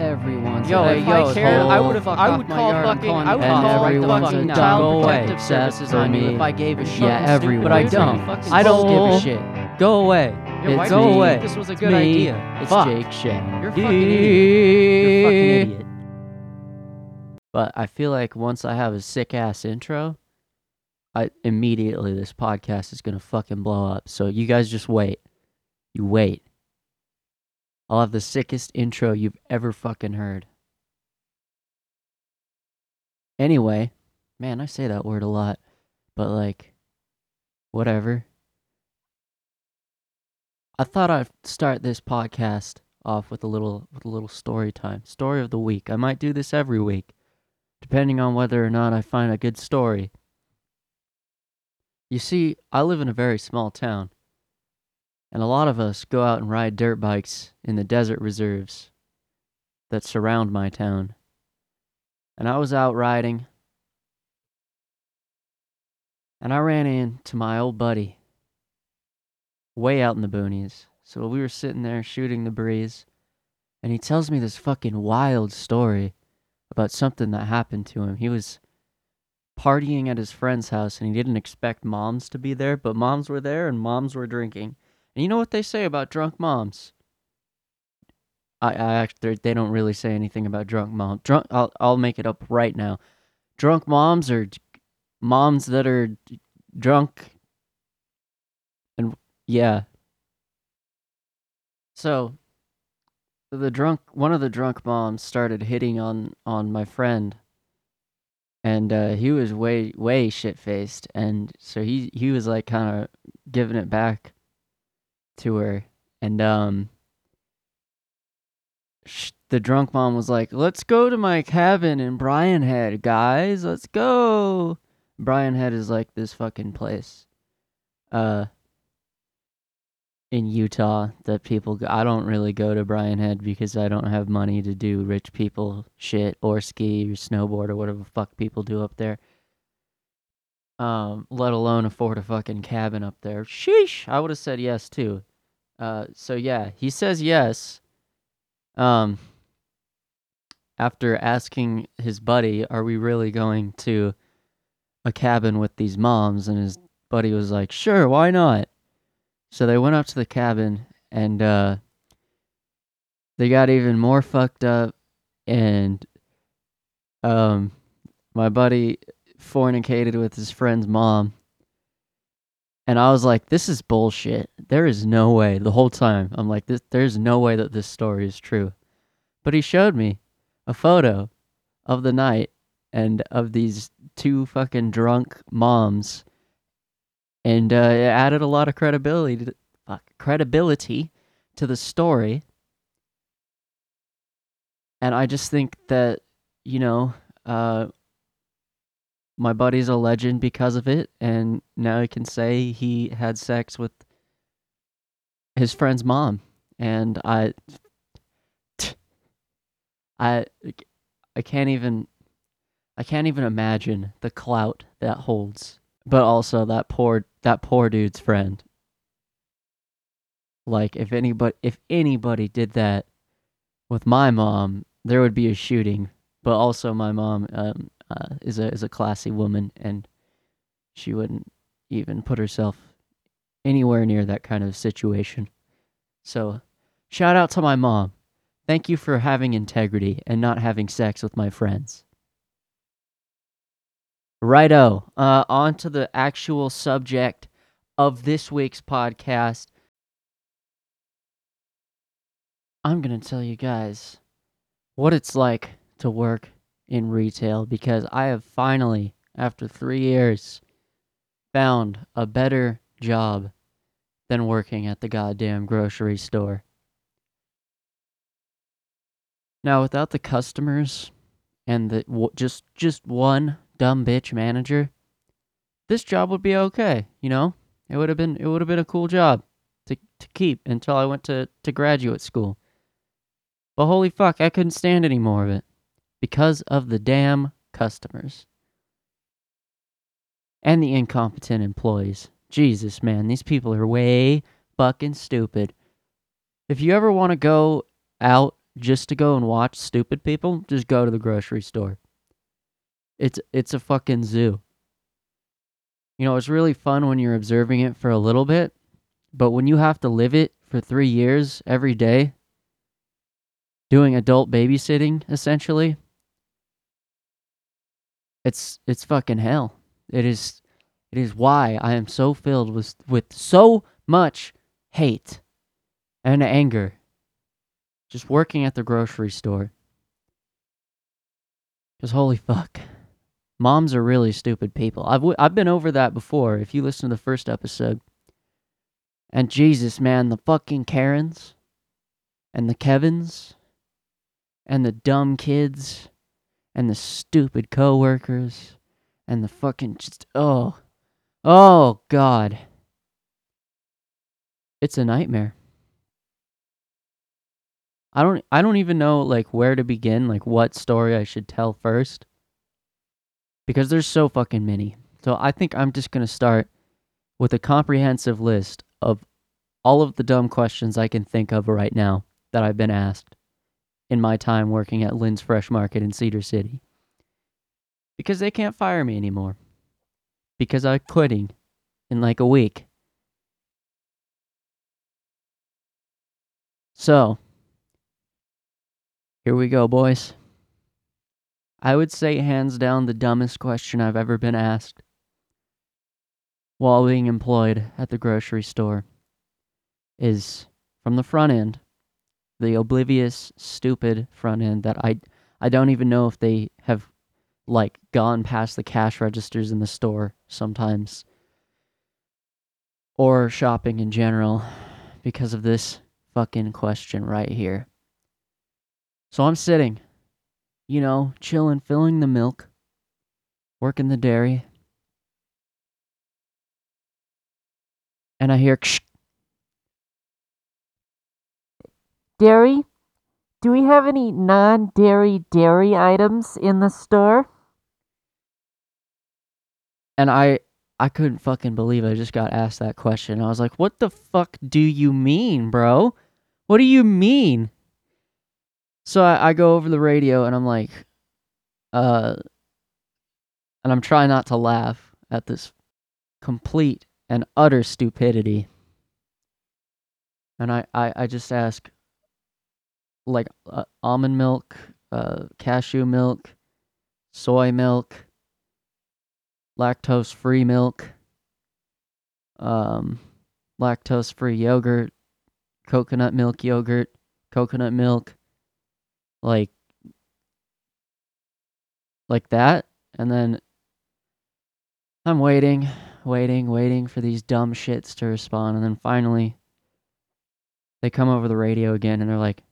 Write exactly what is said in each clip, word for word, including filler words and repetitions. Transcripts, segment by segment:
everyone's. Yo, if yo, I cared, I would have. I would call fucking. I would call like the fucking child protective services on you if I gave a shit. Yeah, everyone. But I don't. I don't give a shit. Go away. Yo, it's go away. Think this was a good it's idea. Me. It's Fuck. Jake Shane. You're a fucking idiot. You're a fucking idiot. But I feel like once I have a sick ass intro, I immediately this podcast is gonna fucking blow up. So you guys just wait. You wait. I'll have the sickest intro you've ever fucking heard. Anyway, man, I say that word a lot, but like, whatever. I thought I'd start this podcast off with a little with a little story time. Story of the week. I might do this every week, depending on whether or not I find a good story. You see, I live in a very small town. And a lot of us go out and ride dirt bikes in the desert reserves that surround my town. And I was out riding, and I ran into my old buddy way out in the boonies. So we were sitting there shooting the breeze, and he tells me this fucking wild story about something that happened to him. He was partying at his friend's house, and he didn't expect moms to be there, but moms were there, and moms were drinking. And you know what they say about drunk moms? I, I actually, they don't really say anything about drunk moms. Drunk, I'll, I'll make it up right now. Drunk moms are d- moms that are d- drunk. And yeah. So, the drunk, one of the drunk moms started hitting on, on my friend. And uh, he was way, way shit-faced. And so he, he was like kind of giving it back to her, and um sh- the drunk mom was like, "Let's go to my cabin in Bryan Head, guys. Let's go." Bryan Head is like this fucking place uh in Utah that people go- I don't really go to Bryan Head because I don't have money to do rich people shit or ski or snowboard or whatever the fuck people do up there. Um, let alone afford a fucking cabin up there. Sheesh! I would have said yes, too. Uh, so yeah, he says yes. Um, after asking his buddy, "Are we really going to a cabin with these moms?" And his buddy was like, "Sure, why not?" So they went up to the cabin, and, uh, they got even more fucked up, and, um, my buddy fornicated with his friend's mom, and I was like, this is bullshit. There is no way. The whole time I'm like, this, there's no way that this story is true. But he showed me a photo of the night and of these two fucking drunk moms, and uh, it added a lot of credibility to, uh, credibility to the story. And I just think that, you know, uh my buddy's a legend because of it, and now he can say he had sex with his friend's mom. And I, t- I, I can't even, I can't even imagine the clout that holds. But also that poor, that poor dude's friend. Like, if anybody, if anybody did that with my mom, there would be a shooting. But also my mom, um, Uh, is a is a classy woman, and she wouldn't even put herself anywhere near that kind of situation. So, shout out to my mom. Thank you for having integrity and not having sex with my friends. Righto. Uh, on to the actual subject of this week's podcast. I'm gonna tell you guys what it's like to work in retail, because I have finally, after three years, found a better job than working at the goddamn grocery store. Now, without the customers and the w- just just one dumb bitch manager, this job would be okay. You know, it would have been it would have been a cool job to to keep until I went to to graduate school. But holy fuck, I couldn't stand any more of it. Because of the damn customers. And the incompetent employees. Jesus, man, these people are way fucking stupid. If you ever want to go out just to go and watch stupid people, just go to the grocery store. It's it's a fucking zoo. You know, it's really fun when you're observing it for a little bit, but when you have to live it for three years every day, doing adult babysitting, essentially, it's it's fucking hell. It is it is why I am so filled with with so much hate and anger just working at the grocery store. Because holy fuck. Moms are really stupid people. I've w- I've been over that before, if you listen to the first episode. And Jesus, man, the fucking Karens, and the Kevins, and the dumb kids, and the stupid coworkers, and the fucking just, oh, oh God. It's a nightmare. I don't, I don't even know, like, where to begin, like, what story I should tell first. Because there's so fucking many. So I think I'm just going to start with a comprehensive list of all of the dumb questions I can think of right now that I've been asked in my time working at Lynn's Fresh Market in Cedar City. Because they can't fire me anymore. Because I'm quitting in like a week. So, here we go, boys. I would say hands down the dumbest question I've ever been asked while being employed at the grocery store is, from the front end, the oblivious, stupid front end that I I don't even know if they have, like, gone past the cash registers in the store sometimes, or shopping in general, because of this fucking question right here. So I'm sitting, you know, chilling, filling the milk, working the dairy. And I hear, ksh. Dairy? Do we have any non-dairy dairy items in the store? And I, I couldn't fucking believe I just got asked that question. I was like, what the fuck do you mean, bro? What do you mean? So I, I go over the radio and I'm like, uh, and I'm trying not to laugh at this complete and utter stupidity. And I, I, I just ask, like, uh, almond milk, uh, cashew milk, soy milk, lactose-free milk, um, lactose-free yogurt, coconut milk yogurt, coconut milk, like, like that, and then I'm waiting, waiting, waiting for these dumb shits to respond, and then finally, they come over the radio again, and they're like,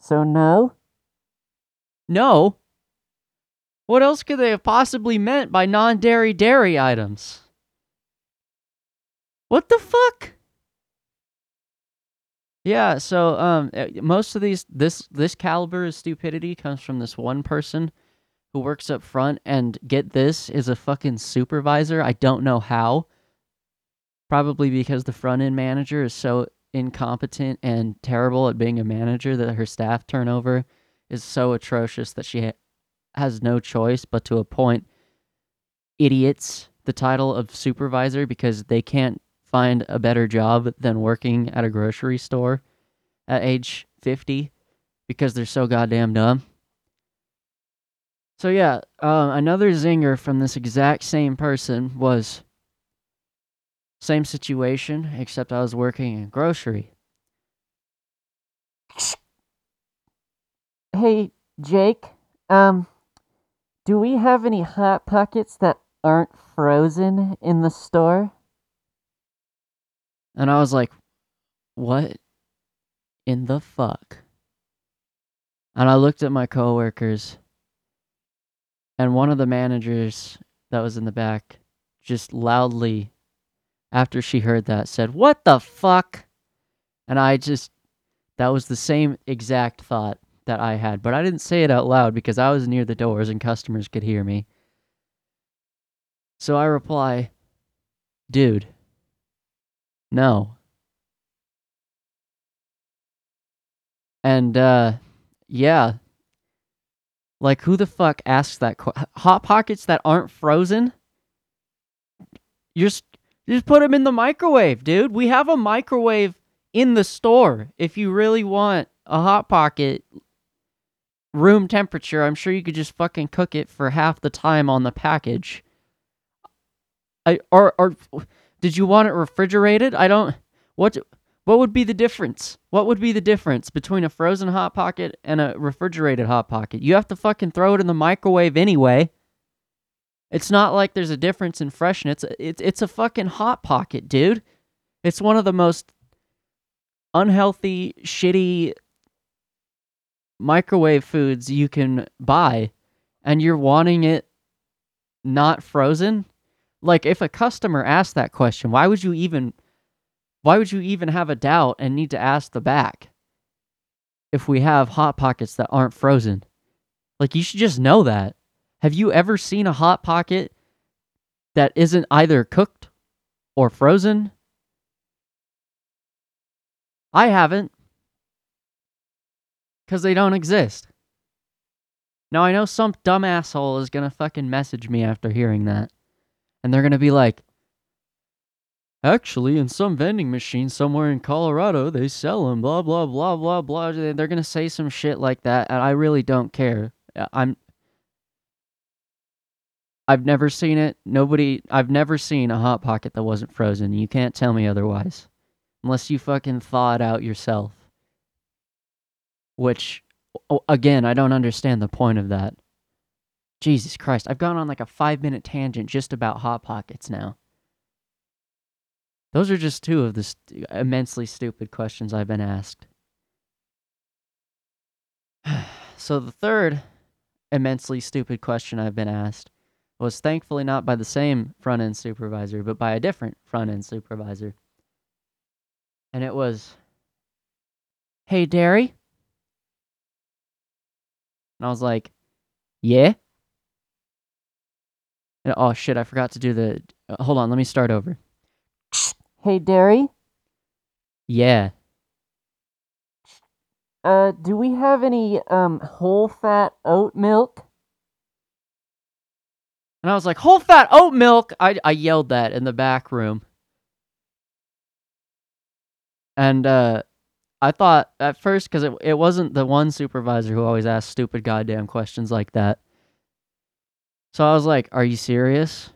so no? No? What else could they have possibly meant by non-dairy dairy items? What the fuck? Yeah, so um, most of these, this this caliber of stupidity comes from this one person who works up front and, get this, is a fucking supervisor. I don't know how. Probably because the front-end manager is so incompetent and terrible at being a manager that her staff turnover is so atrocious that she ha- has no choice but to appoint idiots the title of supervisor because they can't find a better job than working at a grocery store at age fifty because they're so goddamn dumb. So yeah, uh, another zinger from this exact same person was same situation, except I was working in a grocery. Hey, Jake, um, do we have any Hot Pockets that aren't frozen in the store? And I was like, what in the fuck? And I looked at my coworkers, and one of the managers that was in the back just loudly, after she heard that, said, what the fuck? And I just, that was the same exact thought that I had, but I didn't say it out loud because I was near the doors and customers could hear me. So I reply, dude, no. And uh, yeah, like who the fuck asks that? Qu- Hot Pockets that aren't frozen? You're just, you just put them in the microwave, dude. We have a microwave in the store. If you really want a Hot Pocket room temperature, I'm sure you could just fucking cook it for half the time on the package. I or or did you want it refrigerated? I don't. What what would be the difference? What would be the difference between a frozen Hot Pocket and a refrigerated Hot Pocket? You have to fucking throw it in the microwave anyway. It's not like there's a difference in freshness. It's it's a fucking Hot Pocket, dude. It's one of the most unhealthy, shitty microwave foods you can buy, and you're wanting it not frozen? Like, if a customer asked that question, why would you even why would you even have a doubt and need to ask the back if we have Hot Pockets that aren't frozen? Like, you should just know that. Have you ever seen a Hot Pocket that isn't either cooked or frozen? I haven't, because they don't exist. Now, I know some dumb asshole is going to fucking message me after hearing that, and they're going to be like, actually, in some vending machine somewhere in Colorado, they sell them, blah, blah, blah, blah, blah. They're going to say some shit like that, and I really don't care. I'm... I've never seen it. Nobody... I've never seen a Hot Pocket that wasn't frozen. You can't tell me otherwise. Unless you fucking thaw it out yourself. Which, again, I don't understand the point of that. Jesus Christ, I've gone on like a five-minute tangent just about Hot Pockets now. Those are just two of the st- immensely stupid questions I've been asked. So the third immensely stupid question I've been asked was thankfully not by the same front-end supervisor, but by a different front-end supervisor. And it was, hey, Dairy? And I was like, yeah? And, oh, shit, I forgot to do the... Uh, hold on, let me start over. Hey, Dairy? Yeah. Uh, do we have any, um, whole-fat oat milk? And I was like, whole-fat oat milk? I, I yelled that in the back room. And, uh... I thought at first, because it, it wasn't the one supervisor who always asked stupid goddamn questions like that. So I was like, are you serious?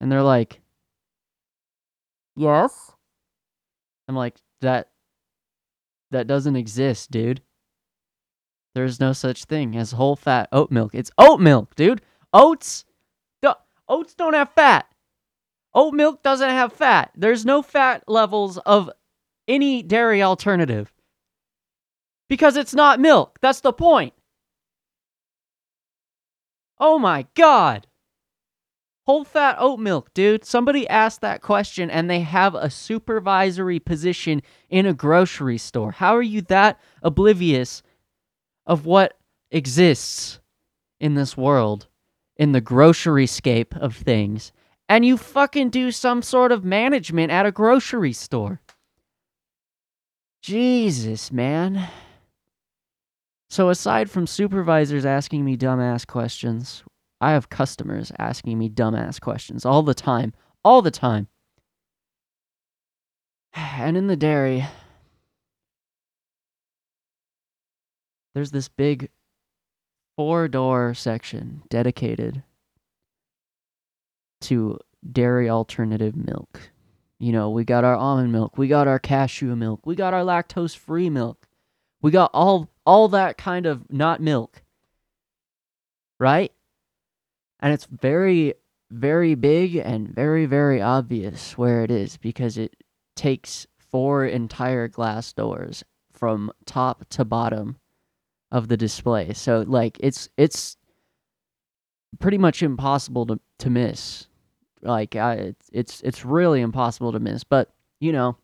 And they're like, yes. I'm like, that, that doesn't exist, dude. There's no such thing as whole fat oat milk. It's oat milk, dude. Oats, do, oats don't have fat. Oat milk doesn't have fat. There's no fat levels of any dairy alternative. Because it's not milk. That's the point. Oh my god. Whole fat oat milk, dude. Somebody asked that question and they have a supervisory position in a grocery store. How are you that oblivious of what exists in this world, in the grocery scape of things, and you fucking do some sort of management at a grocery store? Jesus, man. So aside from supervisors asking me dumbass questions, I have customers asking me dumbass questions all the time. All the time. And in the dairy, there's this big four-door section dedicated to dairy alternative milk. You know, we got our almond milk, we got our cashew milk, we got our lactose-free milk, we got all all that kind of not milk, right? And it's very, very big and very, very obvious where it is because it takes four entire glass doors from top to bottom of the display. So, like, it's it's pretty much impossible to, to miss. Like, I, it's it's really impossible to miss. But, you know,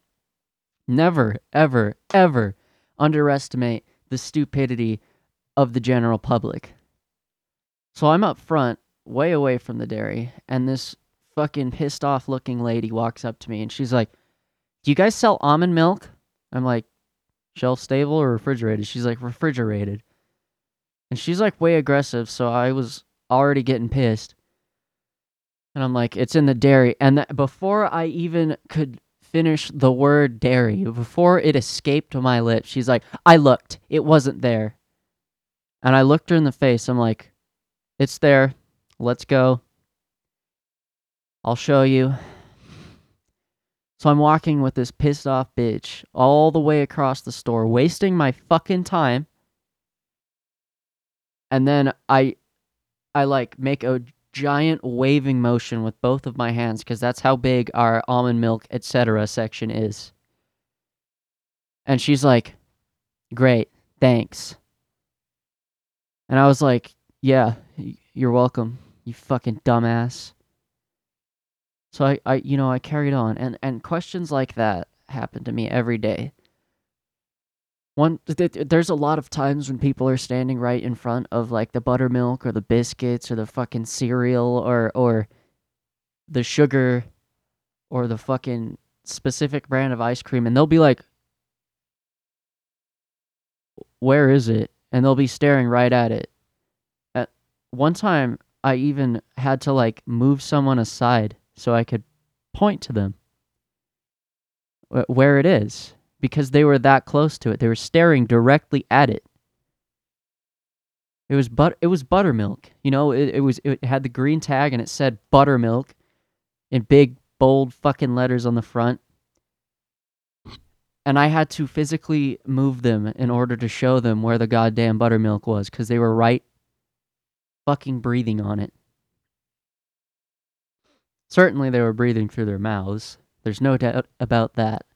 never, ever, ever underestimate the stupidity of the general public. So I'm up front, way away from the dairy, and this fucking pissed-off looking lady walks up to me, and she's like, do you guys sell almond milk? I'm like, shelf stable or refrigerated? She's like, refrigerated. And she's like way aggressive, so I was already getting pissed. And I'm like, it's in the dairy. And that, before I even could finish the word dairy, before it escaped my lips, she's like, I looked. It wasn't there. And I looked her in the face. I'm like, it's there. Let's go. I'll show you. So I'm walking with this pissed off bitch all the way across the store, wasting my fucking time. And then I, I like make a giant waving motion with both of my hands, because that's how big our almond milk, et cetera section is. And she's like, great, thanks. And I was like, yeah, you're welcome, you fucking dumbass. So I, I you know, I carried on, and, and questions like that happen to me every day. One, th- th- there's a lot of times when people are standing right in front of, like, the buttermilk or the biscuits or the fucking cereal or, or the sugar or the fucking specific brand of ice cream, and they'll be like, where is it? And they'll be staring right at it. At one time, I even had to, like, move someone aside so I could point to them where it is, because they were that close to it. They were staring directly at it. It was but it was buttermilk. You know, it, it was it had the green tag and it said buttermilk in big bold fucking letters on the front. And I had to physically move them in order to show them where the goddamn buttermilk was, because they were right fucking breathing on it. Certainly they were breathing through their mouths. There's no doubt about that.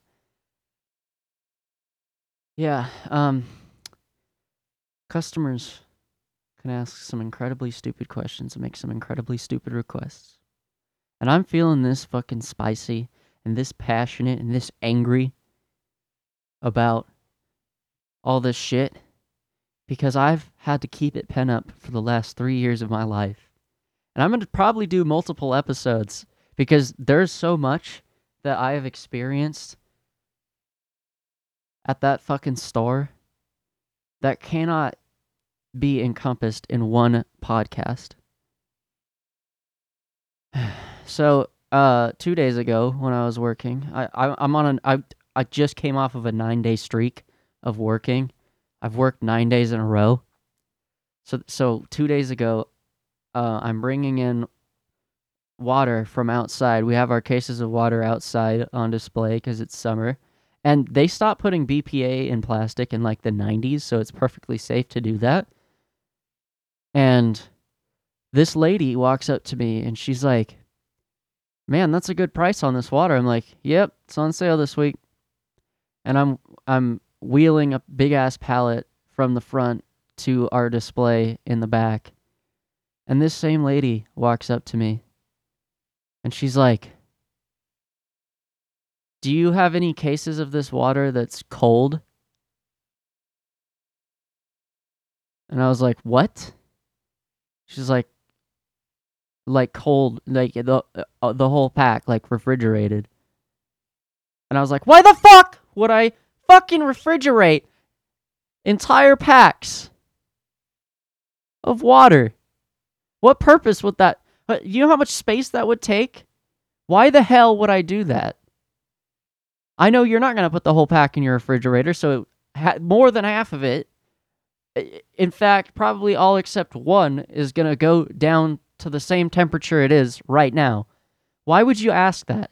Yeah, um, customers can ask some incredibly stupid questions and make some incredibly stupid requests. And I'm feeling this fucking spicy and this passionate and this angry about all this shit because I've had to keep it pent up for the last three years of my life. And I'm going to probably do multiple episodes because there's so much that I have experienced at that fucking store that cannot be encompassed in one podcast. So, uh, two days ago when I was working, I, I I'm on an I I just came off of a nine day streak of working. I've worked nine days in a row. So so two days ago, uh, I'm bringing in water from outside. We have our cases of water outside on display because it's summer. And they stopped putting B P A in plastic in, like, the nineties, so it's perfectly safe to do that. And this lady walks up to me, and she's like, man, that's a good price on this water. I'm like, yep, it's on sale this week. And I'm I'm wheeling a big-ass pallet from the front to our display in the back. And this same lady walks up to me, and she's like, do you have any cases of this water that's cold? And I was like, what? She's like, like cold, like the uh, the whole pack, like refrigerated. And I was like, why the fuck would I fucking refrigerate entire packs of water? What purpose would that, you know how much space that would take? Why the hell would I do that? I know you're not going to put the whole pack in your refrigerator, so ha- more than half of it, in fact, probably all except one, is going to go down to the same temperature it is right now. Why would you ask that?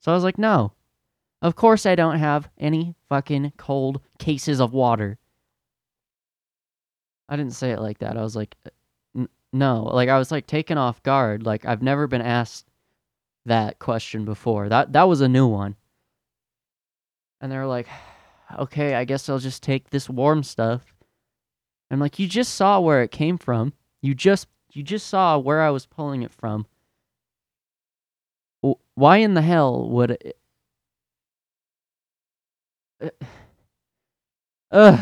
So I was like, no. Of course I don't have any fucking cold cases of water. I didn't say it like that. I was like, n- no. Like, I was, like, taken off guard. Like, I've never been asked that question before. That that was a new one. And they're like, okay, I guess I'll just take this warm stuff. I'm like, you just saw where it came from. You just you just saw where I was pulling it from. Why in the hell would it... Ugh.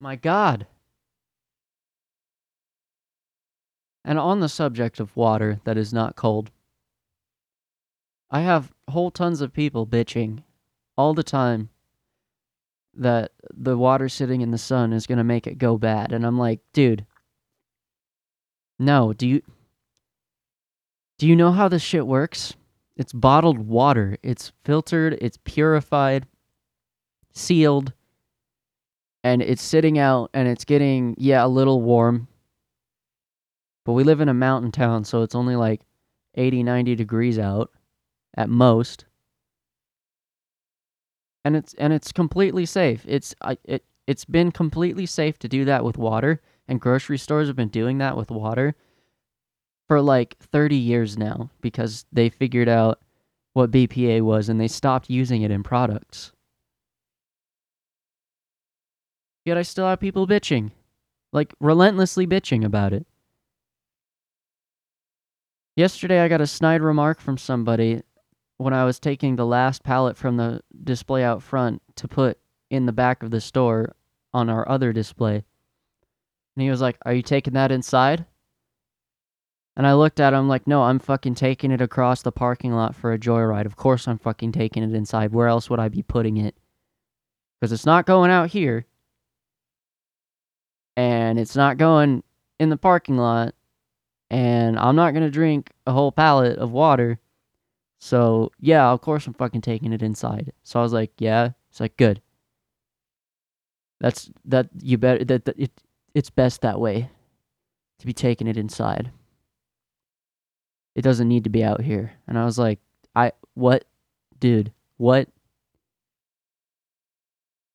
My God. And on the subject of water that is not cold, I have whole tons of people bitching all the time that the water sitting in the sun is going to make it go bad. And I'm like, dude, no, do you, do you know how this shit works? It's bottled water. It's filtered. It's purified, sealed, and it's sitting out and it's getting, yeah, a little warm. But we live in a mountain town, so it's only like eighty, ninety degrees out at most. And it's and it's completely safe. It's I, it it's been completely safe to do that with water, and grocery stores have been doing that with water for like thirty years now because they figured out what B P A was and they stopped using it in products. Yet I still have people bitching, like relentlessly bitching about it. Yesterday I got a snide remark from somebody when I was taking the last pallet from the display out front to put in the back of the store on our other display. And he was like, "Are you taking that inside?" And I looked at him like, "No, I'm fucking taking it across the parking lot for a joyride. Of course I'm fucking taking it inside. Where else would I be putting it? Because it's not going out here. And it's not going in the parking lot. And I'm not going to drink a whole pallet of water. So, yeah, of course I'm fucking taking it inside." So I was like, "Yeah." It's like, "Good. That's, that, you better, that, that it, it's best that way, to be taking it inside. It doesn't need to be out here." And I was like, I, what? Dude, what?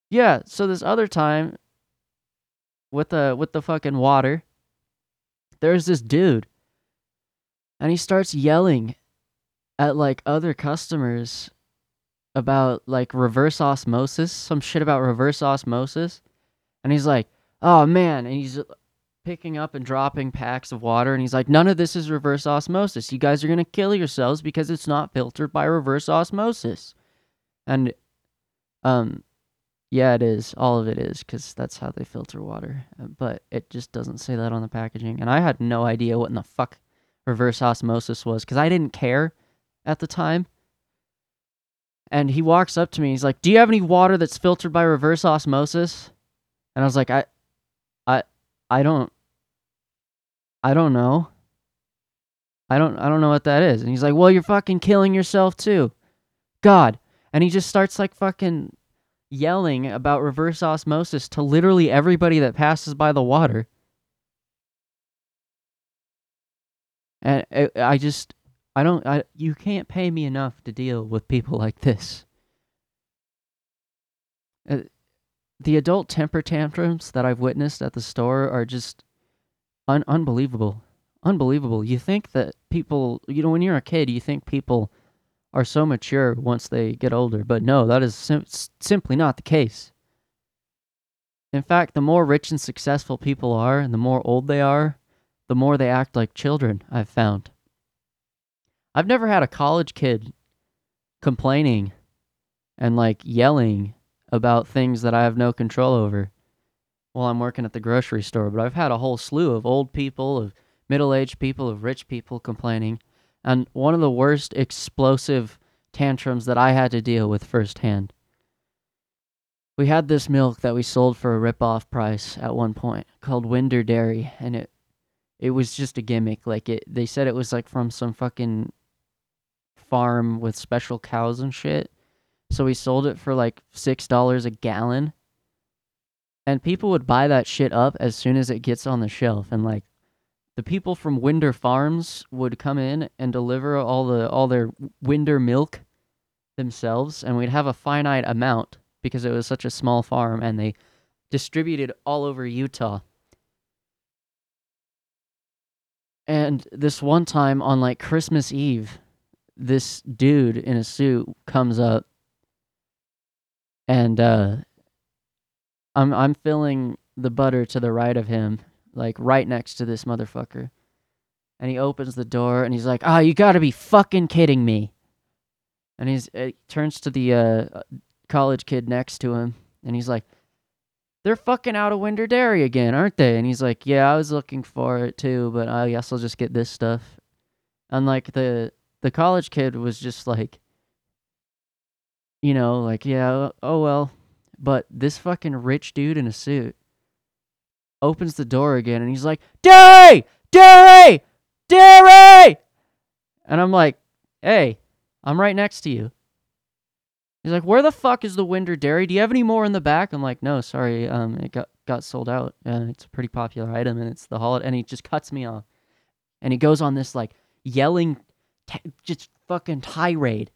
Yeah, so this other time, with the, with the fucking water, there's this dude, and he starts yelling at, like, other customers about, like, reverse osmosis, some shit about reverse osmosis, and he's like, "Oh, man," and he's picking up and dropping packs of water, and he's like, "None of this is reverse osmosis. You guys are gonna kill yourselves because it's not filtered by reverse osmosis." And, um, yeah, it is. All of it is, because that's how they filter water, but it just doesn't say that on the packaging, and I had no idea what in the fuck reverse osmosis was, because I didn't care at the time. And he walks up to me. He's like, "Do you have any water that's filtered by reverse osmosis?" And I was like, I, I, I don't, I don't know. I don't, I don't know what that is. And he's like, "Well, you're fucking killing yourself too. God." And he just starts like fucking yelling about reverse osmosis to literally everybody that passes by the water. And I, I just, I don't, I, you can't pay me enough to deal with people like this. Uh, the adult temper tantrums that I've witnessed at the store are just un- unbelievable. Unbelievable. You think that people, you know, when you're a kid, you think people are so mature once they get older. But no, that is sim- simply not the case. In fact, the more rich and successful people are, and the more old they are, the more they act like children, I've found. I've never had a college kid complaining and, like, yelling about things that I have no control over while I'm working at the grocery store, but I've had a whole slew of old people, of middle-aged people, of rich people complaining, and one of the worst explosive tantrums that I had to deal with firsthand. We had this milk that we sold for a rip-off price at one point called Winder Dairy, and it it was just a gimmick. Like, it, they said it was, like, from some fucking farm with special cows and shit. So we sold it for like six dollars a gallon. And people would buy that shit up as soon as it gets on the shelf. And like the people from Winder Farms would come in and deliver all the all their Winder milk themselves. And we'd have a finite amount because it was such a small farm, and they distributed all over Utah. And this one time on like Christmas Eve, this dude in a suit comes up. And uh, I'm I'm filling the butter to the right of him, like right next to this motherfucker. And he opens the door and he's like, "Oh, you gotta be fucking kidding me!" And he's he turns to the uh, college kid next to him and he's like, "They're fucking out of Winder Dairy again, aren't they?" And he's like, "Yeah, I was looking for it too, but I guess I'll just get this stuff." And like the the college kid was just like, you know, like, yeah, oh well. But this fucking rich dude in a suit opens the door again, and he's like, Dairy! Dairy! Dairy! And I'm like, hey, I'm right next to you. He's like, where the fuck is the Winder Dairy? Do you have any more in the back? I'm like, no, sorry, um, it got, got sold out. Uh, it's a pretty popular item, and it's the holiday. And he just cuts me off. And he goes on this, like, yelling, t- just fucking tirade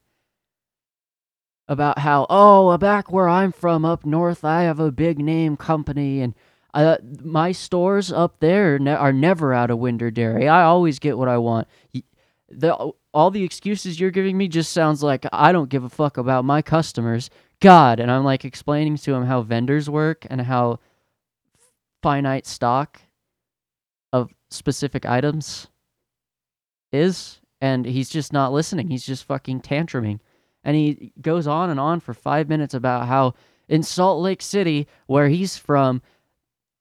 about how, oh, back where I'm from up north, I have a big name company, and Uh, my stores up there ne- are never out of Winder Dairy. I always get what I want. The, all the excuses you're giving me just sounds like I don't give a fuck about my customers. God, and I'm like explaining to him how vendors work and how finite stock of specific items is, and he's just not listening. He's just fucking tantruming. And he goes on and on for five minutes about how in Salt Lake City, where he's from,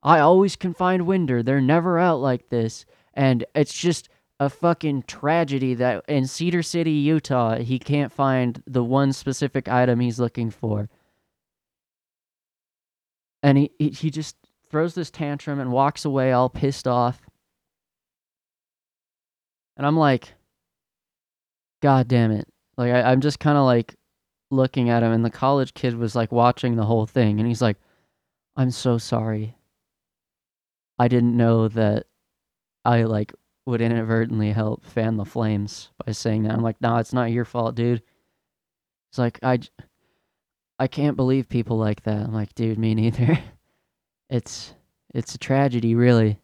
I always can find Winder. They're never out like this. And it's just a fucking tragedy that in Cedar City, Utah, he can't find the one specific item he's looking for. And he, he, he just throws this tantrum and walks away all pissed off. And I'm like, God damn it. Like, I, I'm just kind of like looking at him, and the college kid was like watching the whole thing. And he's like, I'm so sorry. I didn't know that I, like, would inadvertently help fan the flames by saying that. I'm like, nah, it's not your fault, dude. It's like, I, I can't believe people like that. I'm like, dude, me neither. It's, it's a tragedy, really.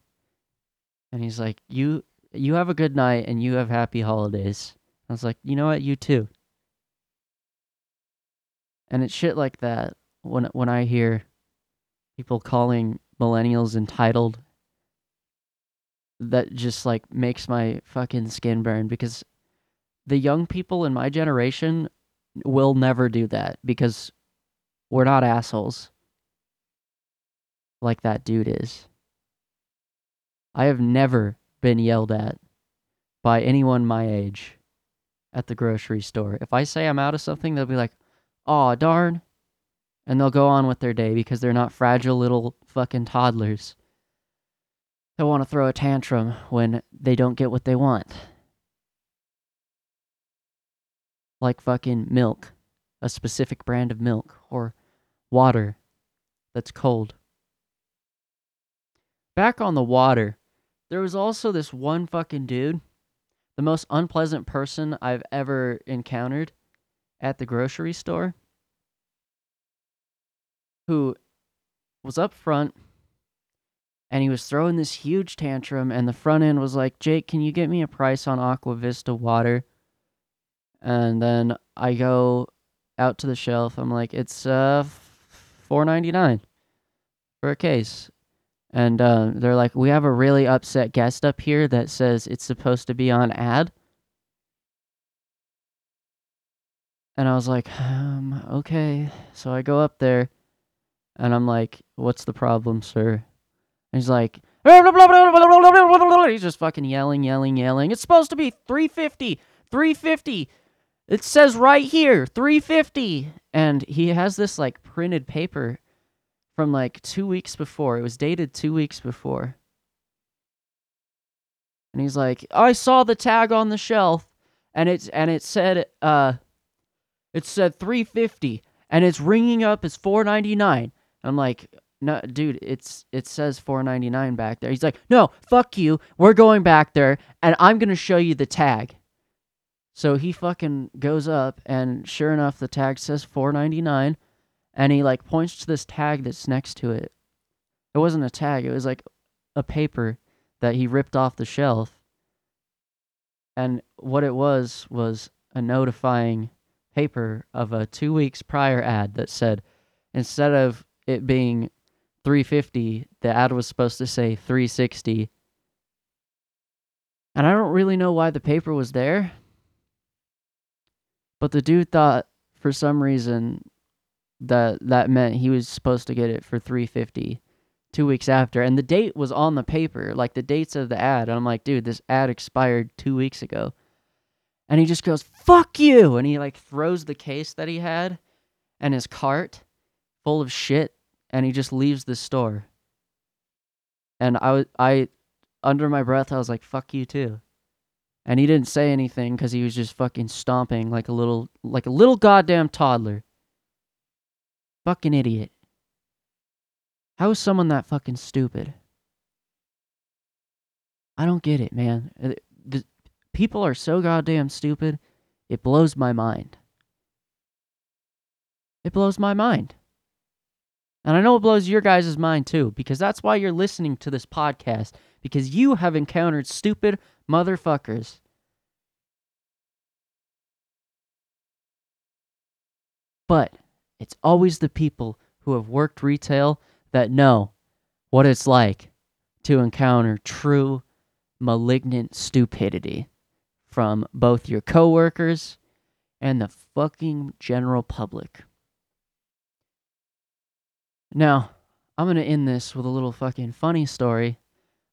And he's like, you, you have a good night, and you have happy holidays. I was like, you know what? You too. And it's shit like that when, when I hear people calling millennials entitled, that just like makes my fucking skin burn, because the young people in my generation will never do that, because we're not assholes like that dude is. I have never been yelled at by anyone my age at the grocery store. If I say I'm out of something, they'll be like, aw, darn. And they'll go on with their day because they're not fragile little fucking toddlers that want to throw a tantrum when they don't get what they want. Like fucking milk. A specific brand of milk. Or water that's cold. Back on the water, there was also this one fucking dude, the most unpleasant person I've ever encountered at the grocery store, who was up front, and he was throwing this huge tantrum, and the front end was like, Jake, can you get me a price on Aqua Vista water? And then I go out to the shelf, I'm like, it's uh four ninety-nine for a case. And uh, they're like, we have a really upset guest up here that says it's supposed to be on ad. And I was like, um, okay. So I go up there, and I'm like, what's the problem, sir? And he's like, he's just fucking yelling, yelling, yelling. It's supposed to be three fifty, three fifty. It says right here, three fifty. And he has this like printed paper from like two weeks before. It was dated two weeks before. And he's like, I saw the tag on the shelf, and it's and it said uh, it said three fifty, and it's ringing up as four ninety-nine. I'm like, no, dude, it's it says four ninety-nine back there. He's like, no, fuck you. We're going back there, and I'm going to show you the tag. So he fucking goes up, and sure enough, the tag says four ninety-nine, and he, like, points to this tag that's next to it. It wasn't a tag. It was, like, a paper that he ripped off the shelf. And what it was was a notifying paper of a two weeks prior ad that said, instead of it being three fifty, the ad was supposed to say three sixty. And I don't really know why the paper was there, but the dude thought for some reason that that meant he was supposed to get it for three fifty two weeks after. And the date was on the paper, like the dates of the ad. And I'm like, dude, this ad expired two weeks ago. And he just goes, fuck you! And he like throws the case that he had and his cart full of shit, and he just leaves the store. And I, I, under my breath, I was like, fuck you too. And he didn't say anything because he was just fucking stomping like a little, like a little goddamn toddler. Fucking idiot. How is someone that fucking stupid? I don't get it, man. The, the, people are so goddamn stupid, it blows my mind. It blows my mind. And I know it blows your guys' mind too, because that's why you're listening to this podcast, because you have encountered stupid motherfuckers. But it's always the people who have worked retail that know what it's like to encounter true malignant stupidity from both your coworkers and the fucking general public. Now, I'm going to end this with a little fucking funny story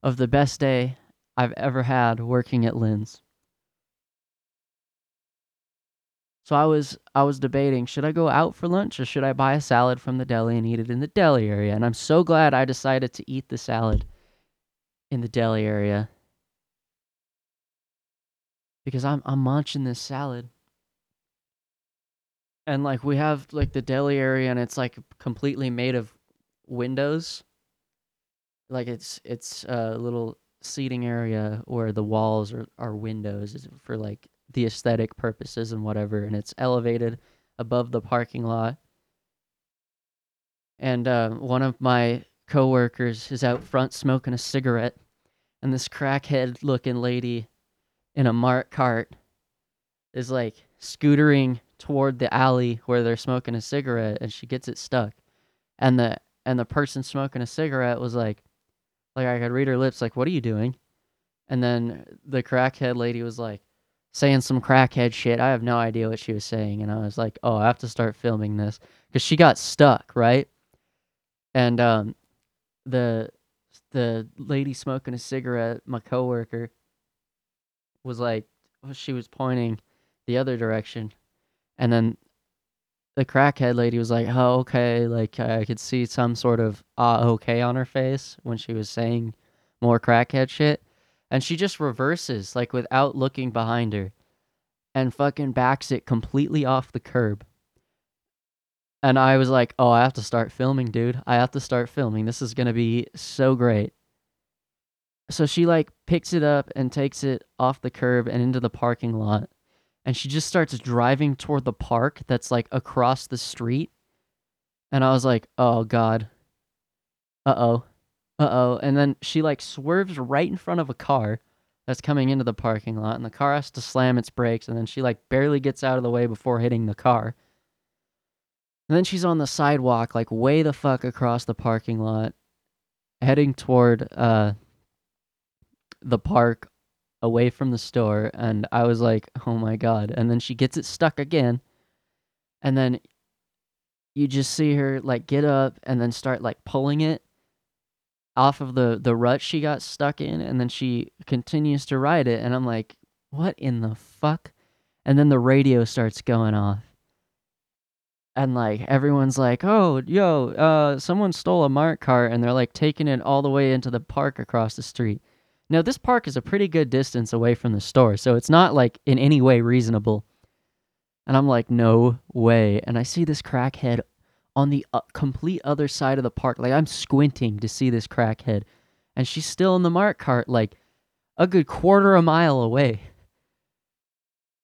of the best day I've ever had working at Lynn's. So I was I was debating, should I go out for lunch or should I buy a salad from the deli and eat it in the deli area? And I'm so glad I decided to eat the salad in the deli area, because I'm I'm munching this salad. And, like, we have, like, the deli area, and it's, like, completely made of windows. Like, it's it's a little seating area where the walls are, are windows for, like, the aesthetic purposes and whatever. And it's elevated above the parking lot. And uh, one of my coworkers is out front smoking a cigarette. And this crackhead-looking lady in a Mart cart is, like, scootering toward the alley where they're smoking a cigarette, and she gets it stuck. And the and the person smoking a cigarette was like, like I could read her lips, like, what are you doing? And then the crackhead lady was like, saying some crackhead shit. I have no idea what she was saying. And I was like, oh, I have to start filming this, because she got stuck, right? And um, the the lady smoking a cigarette, my coworker, was like, she was pointing the other direction. And then the crackhead lady was like, oh, okay, like, I could see some sort of ah, okay on her face when she was saying more crackhead shit. And she just reverses, like, without looking behind her, and fucking backs it completely off the curb. And I was like, oh, I have to start filming, dude. I have to start filming. This is going to be so great. So she, like, picks it up and takes it off the curb and into the parking lot. And she just starts driving toward the park that's, like, across the street. And I was like, oh, God. Uh-oh. Uh-oh. And then she, like, swerves right in front of a car that's coming into the parking lot. And the car has to slam its brakes. And then she, like, barely gets out of the way before hitting the car. And then she's on the sidewalk, like, way the fuck across the parking lot, heading toward uh, the park away from the store. And I was like, oh my God. And then she gets it stuck again, and then you just see her, like, get up and then start, like, pulling it off of the the rut she got stuck in, and then she continues to ride it. And I'm like, what in the fuck? And then the radio starts going off, and, like, everyone's like, oh, yo, uh someone stole a Mart cart, and they're, like, taking it all the way into the park across the street. Now, this park is a pretty good distance away from the store, so it's not, like, in any way reasonable. And I'm like, no way. And I see this crackhead on the uh, complete other side of the park. Like, I'm squinting to see this crackhead. And she's still in the Mart cart, like, a good quarter of a mile away.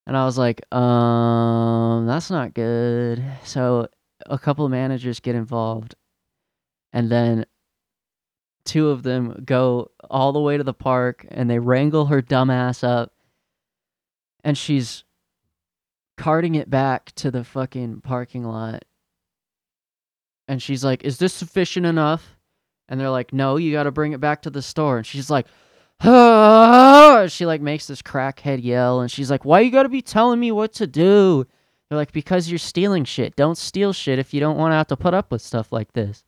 And I was like, um, that's not good. So a couple of managers get involved. And then two of them go all the way to the park, and they wrangle her dumb ass up, and she's carting it back to the fucking parking lot. And she's like, is this sufficient enough? And they're like, no, you gotta bring it back to the store. And she's like, ah! She, like, makes this crackhead yell, and she's like, why you gotta be telling me what to do? They're like, because you're stealing shit. Don't steal shit if you don't want to have to put up with stuff like this.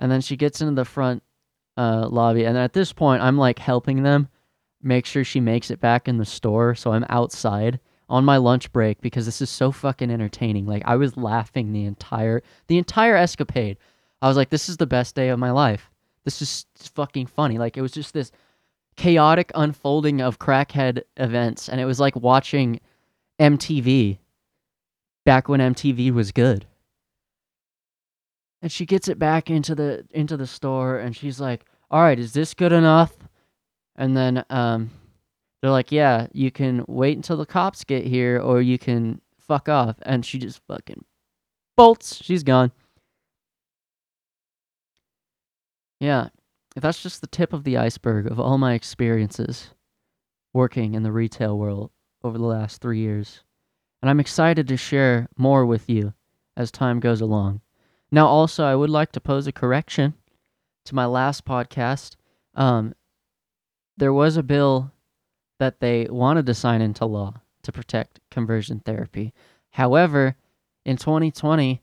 And then she gets into the front uh, lobby. And at this point, I'm, like, helping them make sure she makes it back in the store. So I'm outside, on my lunch break because this is so fucking entertaining. Like, I was laughing the entire the entire escapade. I was like, this is the best day of my life. This is fucking funny. Like, it was just this chaotic unfolding of crackhead events, and it was like watching M T V back when M T V was good. And she gets it back into the into the store, and she's like, all right, is this good enough? And then um, they're like, yeah, you can wait until the cops get here, or you can fuck off. And she just fucking bolts. She's gone. Yeah, that's just the tip of the iceberg of all my experiences working in the retail world over the last three years. And I'm excited to share more with you as time goes along. Now, also, I would like to pose a correction to my last podcast. Um, there was a bill that they wanted to sign into law to protect conversion therapy. However, in twenty twenty,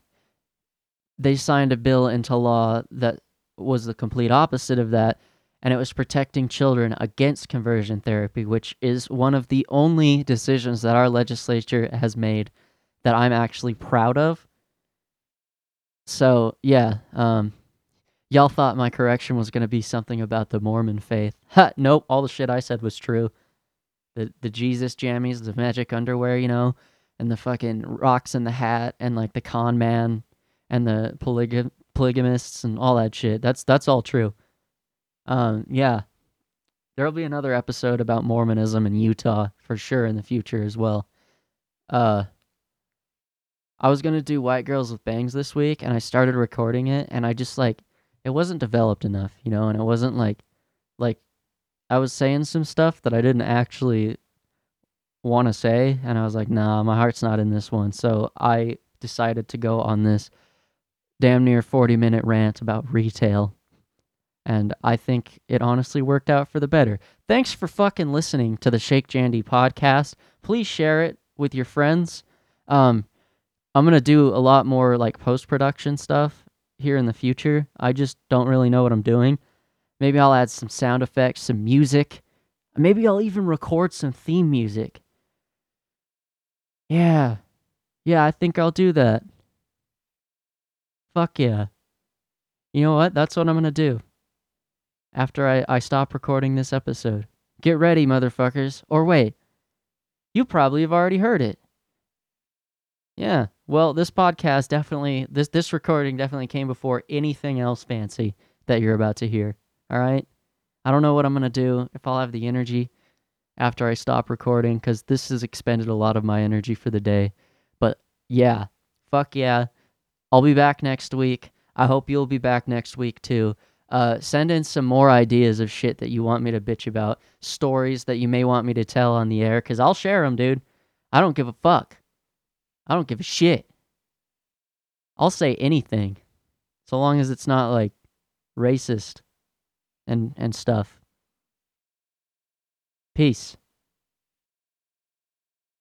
they signed a bill into law that was the complete opposite of that, and it was protecting children against conversion therapy, which is one of the only decisions that our legislature has made that I'm actually proud of. So, yeah, um, y'all thought my correction was going to be something about the Mormon faith. Ha, nope, all the shit I said was true. The the Jesus jammies, the magic underwear, you know, and the fucking rocks in the hat, and, like, the con man, and the polygam- polygamists, and all that shit. That's that's all true. Um, yeah, there'll be another episode about Mormonism in Utah, for sure, in the future as well. Uh... I was going to do White Girls with Bangs this week, and I started recording it, and I just, like, it wasn't developed enough, you know, and it wasn't, like, like, I was saying some stuff that I didn't actually want to say, and I was like, nah, my heart's not in this one, so I decided to go on this damn near forty-minute rant about retail, and I think it honestly worked out for the better. Thanks for fucking listening to the Shake Jandy podcast. Please share it with your friends. Um... I'm going to do a lot more, like, post-production stuff here in the future. I just don't really know what I'm doing. Maybe I'll add some sound effects, some music. Maybe I'll even record some theme music. Yeah. Yeah, I think I'll do that. Fuck yeah. You know what? That's what I'm going to do after I, I stop recording this episode. Get ready, motherfuckers. Or wait, you probably have already heard it. Yeah, well, this podcast definitely, this this recording definitely came before anything else fancy that you're about to hear, all right? I don't know what I'm going to do, if I'll have the energy after I stop recording, because this has expended a lot of my energy for the day. But yeah, fuck yeah. I'll be back next week. I hope you'll be back next week, too. Uh, send in some more ideas of shit that you want me to bitch about, stories that you may want me to tell on the air, because I'll share them, dude. I don't give a fuck. I don't give a shit. I'll say anything, so long as it's not, like, racist and and stuff. Peace.